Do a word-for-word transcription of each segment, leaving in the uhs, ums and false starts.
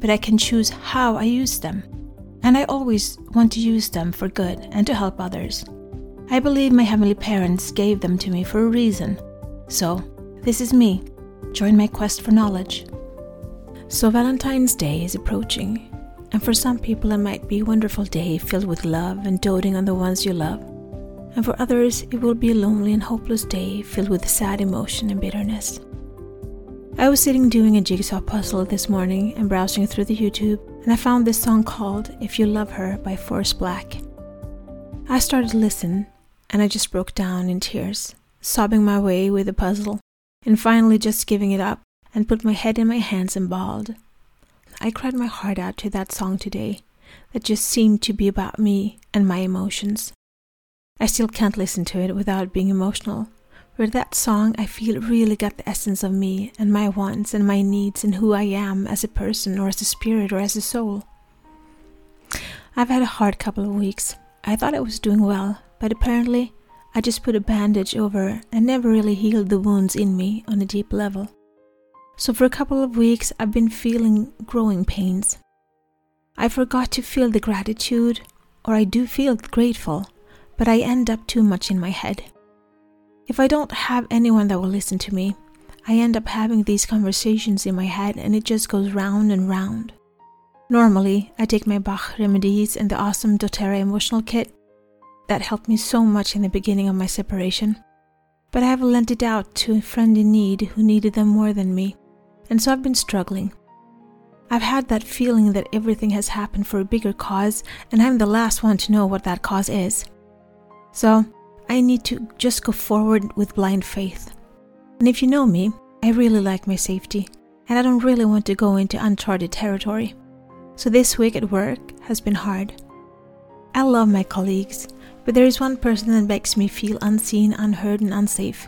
but I can choose how I use them. And I always want to use them for good and to help others. I believe my heavenly parents gave them to me for a reason. So, this is me. Join my quest for knowledge. So Valentine's Day is approaching. And for some people it might be a wonderful day filled with love and doting on the ones you love. And for others it will be a lonely and hopeless day filled with sad emotion and bitterness. I was sitting doing a jigsaw puzzle this morning and browsing through the YouTube, and I found this song called If You Love Her by Forrest Blakk. I started to listen, and I just broke down in tears, sobbing my way with the puzzle, and finally just giving it up and put my head in my hands and bawled. I cried my heart out to that song today, that just seemed to be about me and my emotions. I still can't listen to it without being emotional. With that song, I feel really got the essence of me and my wants and my needs and who I am as a person or as a spirit or as a soul. I've had a hard couple of weeks. I thought I was doing well, but apparently I just put a bandage over and never really healed the wounds in me on a deep level. So for a couple of weeks, I've been feeling growing pains. I forgot to feel the gratitude, or I do feel grateful, but I end up too much in my head. If I don't have anyone that will listen to me, I end up having these conversations in my head and it just goes round and round. Normally, I take my Bach remedies and the awesome doTERRA emotional kit that helped me so much in the beginning of my separation. But I have lent it out to a friend in need who needed them more than me, and so I've been struggling. I've had that feeling that everything has happened for a bigger cause, and I'm the last one to know what that cause is. So I need to just go forward with blind faith. And if you know me, I really like my safety, and I don't really want to go into uncharted territory. So this week at work has been hard. I love my colleagues, but there is one person that makes me feel unseen, unheard, and unsafe.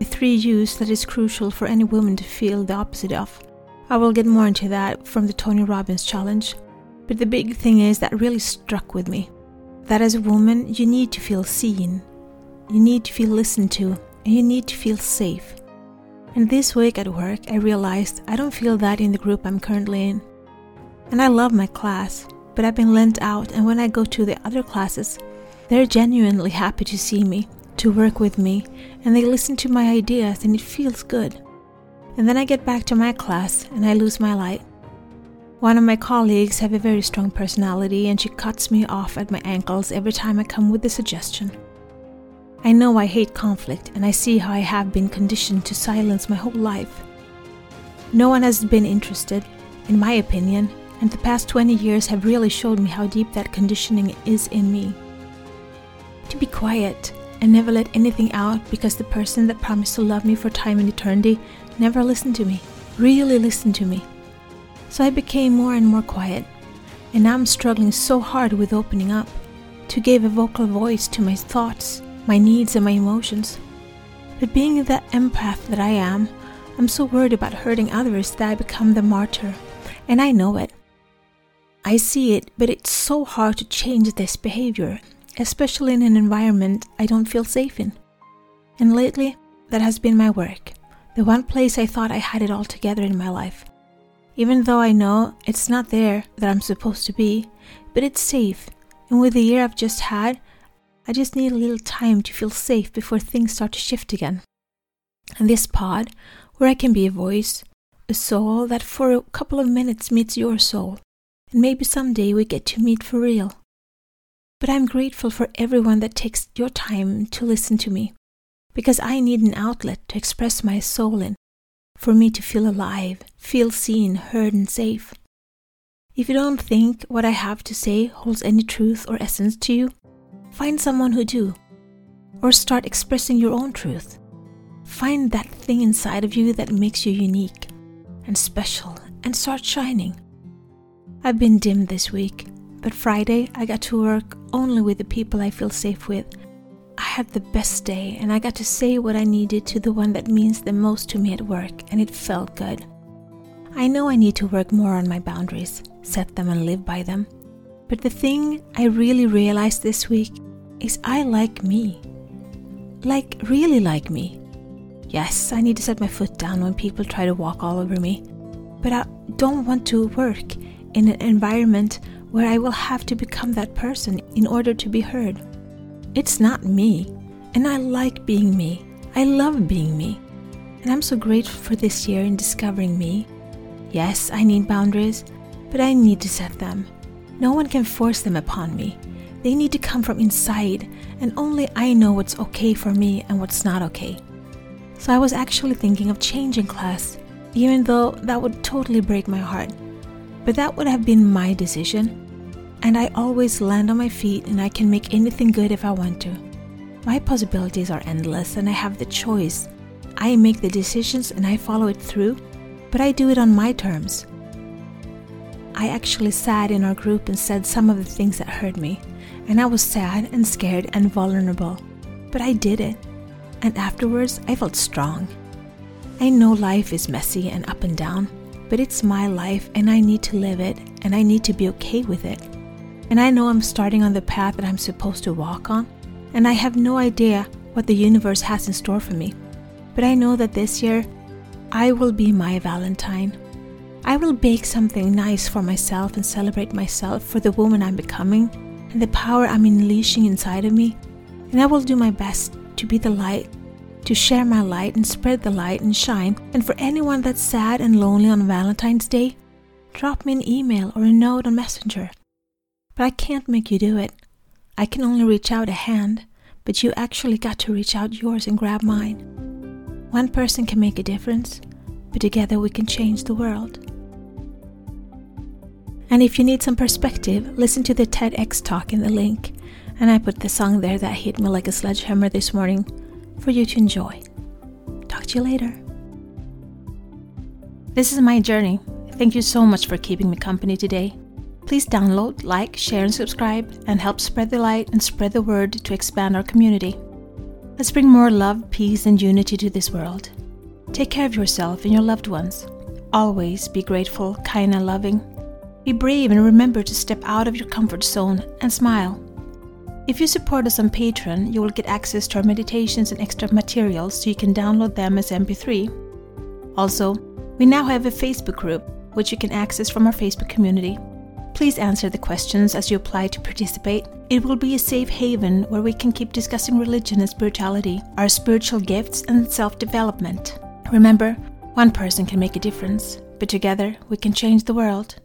The three U's that is crucial for any woman to feel the opposite of. I will get more into that from the Tony Robbins challenge. But the big thing is that really struck with me. That as a woman, you need to feel seen. You need to feel listened to, and you need to feel safe. And this week at work, I realized I don't feel that in the group I'm currently in. And I love my class, but I've been lent out, and when I go to the other classes, they're genuinely happy to see me, to work with me, and they listen to my ideas, and it feels good. And then I get back to my class, and I lose my light. One of my colleagues have a very strong personality, and she cuts me off at my ankles every time I come with a suggestion. I know I hate conflict, and I see how I have been conditioned to silence my whole life. No one has been interested, in my opinion, and the past twenty years have really showed me how deep that conditioning is in me. To be quiet and never let anything out because the person that promised to love me for time and eternity never listened to me, really listened to me. So I became more and more quiet, and now I'm struggling so hard with opening up, to give a vocal voice to my thoughts, my needs and my emotions. But being that empath that I am, I'm so worried about hurting others that I become the martyr, and I know it. I see it, but it's so hard to change this behavior, especially in an environment I don't feel safe in. And lately, that has been my work, the one place I thought I had it all together in my life. Even though I know it's not there that I'm supposed to be, but it's safe, and with the year I've just had, I just need a little time to feel safe before things start to shift again. And this pod, where I can be a voice, a soul that for a couple of minutes meets your soul, and maybe someday we get to meet for real. But I'm grateful for everyone that takes your time to listen to me, because I need an outlet to express my soul in, for me to feel alive, feel seen, heard, and safe. If you don't think what I have to say holds any truth or essence to you, find someone who do, or start expressing your own truth. Find that thing inside of you that makes you unique and special and start shining. I've been dim this week, but Friday I got to work only with the people I feel safe with. I had the best day, and I got to say what I needed to the one that means the most to me at work, and it felt good. I know I need to work more on my boundaries, set them and live by them. But the thing I really realized this week is I like me. Like, really like me. Yes, I need to set my foot down when people try to walk all over me. But I don't want to work in an environment where I will have to become that person in order to be heard. It's not me, and I like being me. I love being me. And I'm so grateful for this year in discovering me. Yes, I need boundaries, but I need to set them. No one can force them upon me. They need to come from inside, and only I know what's okay for me and what's not okay. So I was actually thinking of changing class, even though that would totally break my heart. But that would have been my decision. And I always land on my feet, and I can make anything good if I want to. My possibilities are endless, and I have the choice. I make the decisions and I follow it through, but I do it on my terms. I actually sat in our group and said some of the things that hurt me, and I was sad and scared and vulnerable, but I did it. And afterwards, I felt strong. I know life is messy and up and down, but it's my life, and I need to live it, and I need to be okay with it. And I know I'm starting on the path that I'm supposed to walk on, and I have no idea what the universe has in store for me. But I know that this year, I will be my Valentine. I will bake something nice for myself and celebrate myself for the woman I'm becoming and the power I'm unleashing inside of me. And I will do my best to be the light, to share my light and spread the light and shine. And for anyone that's sad and lonely on Valentine's Day, drop me an email or a note on Messenger. But I can't make you do it. I can only reach out a hand, but you actually got to reach out yours and grab mine. One person can make a difference, but together we can change the world. And if you need some perspective, listen to the TEDx talk in the link. And I put the song there that hit me like a sledgehammer this morning for you to enjoy. Talk to you later. This is my journey. Thank you so much for keeping me company today. Please download, like, share, and subscribe, and help spread the light and spread the word to expand our community. Let's bring more love, peace, and unity to this world. Take care of yourself and your loved ones. Always be grateful, kind, and loving. Be brave and remember to step out of your comfort zone and smile. If you support us on Patreon, you will get access to our meditations and extra materials so you can download them as M P three. Also, we now have a Facebook group, which you can access from our Facebook community. Please answer the questions as you apply to participate. It will be a safe haven where we can keep discussing religion and spirituality, our spiritual gifts and self-development. Remember, one person can make a difference, but together we can change the world.